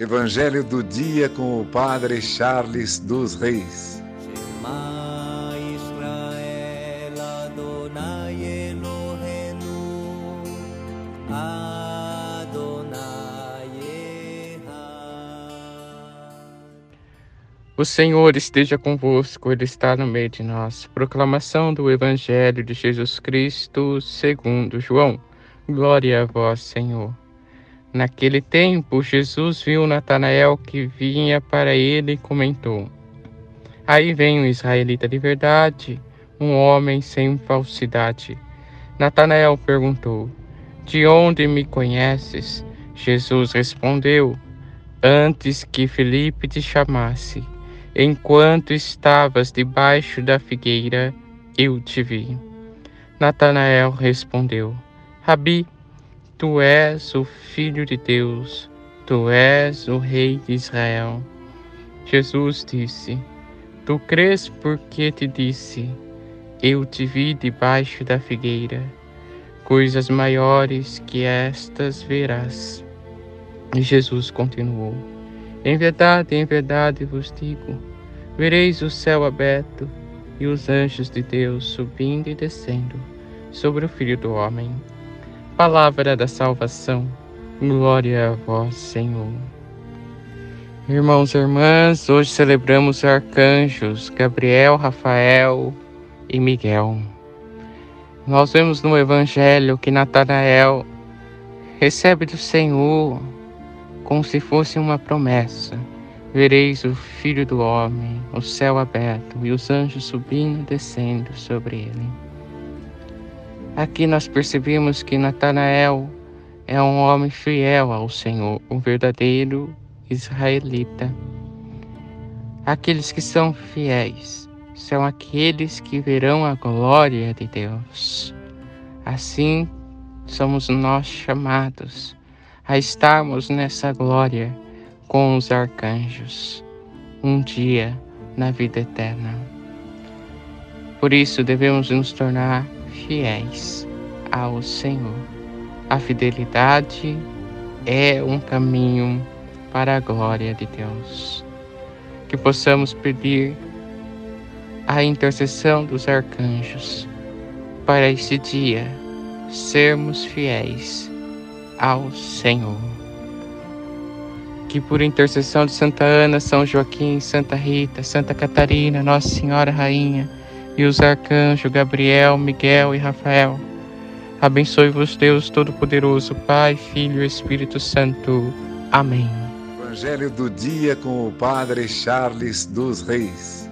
Evangelho do dia com o Padre Charles dos Reis. O Senhor esteja convosco, Ele está no meio de nós. Proclamação do Evangelho de Jesus Cristo segundo João. Glória a vós, Senhor. Naquele tempo, Jesus viu Natanael que vinha para ele e comentou: Aí vem um israelita de verdade, um homem sem falsidade. Natanael perguntou: De onde me conheces? Jesus respondeu: Antes que Felipe te chamasse, enquanto estavas debaixo da figueira, eu te vi. Natanael respondeu: Rabi, Tu és o Filho de Deus, Tu és o Rei de Israel. Jesus disse: Tu crês porque te disse, eu te vi debaixo da figueira. Coisas maiores que estas verás. E Jesus continuou: em verdade vos digo, vereis o céu aberto e os anjos de Deus subindo e descendo sobre o Filho do Homem. Palavra da salvação, glória a vós, Senhor. Irmãos e irmãs, hoje celebramos os arcanjos Gabriel, Rafael e Miguel. Nós vemos no Evangelho que Natanael recebe do Senhor como se fosse uma promessa: vereis o Filho do Homem, o céu aberto e os anjos subindo e descendo sobre ele. Aqui nós percebemos que Natanael é um homem fiel ao Senhor, um verdadeiro israelita. Aqueles que são fiéis são aqueles que verão a glória de Deus. Assim somos nós chamados a estarmos nessa glória com os arcanjos, um dia na vida eterna. Por isso devemos nos tornar fiéis ao Senhor. A fidelidade é um caminho para a glória de Deus. Que possamos pedir a intercessão dos arcanjos para esse dia sermos fiéis ao Senhor. Que por intercessão de Santa Ana, São Joaquim, Santa Rita, Santa Catarina, Nossa Senhora Rainha, e os arcanjos Gabriel, Miguel e Rafael, abençoe-vos Deus Todo-Poderoso, Pai, Filho e Espírito Santo. Amém. Evangelho do dia com o Padre Charles dos Reis.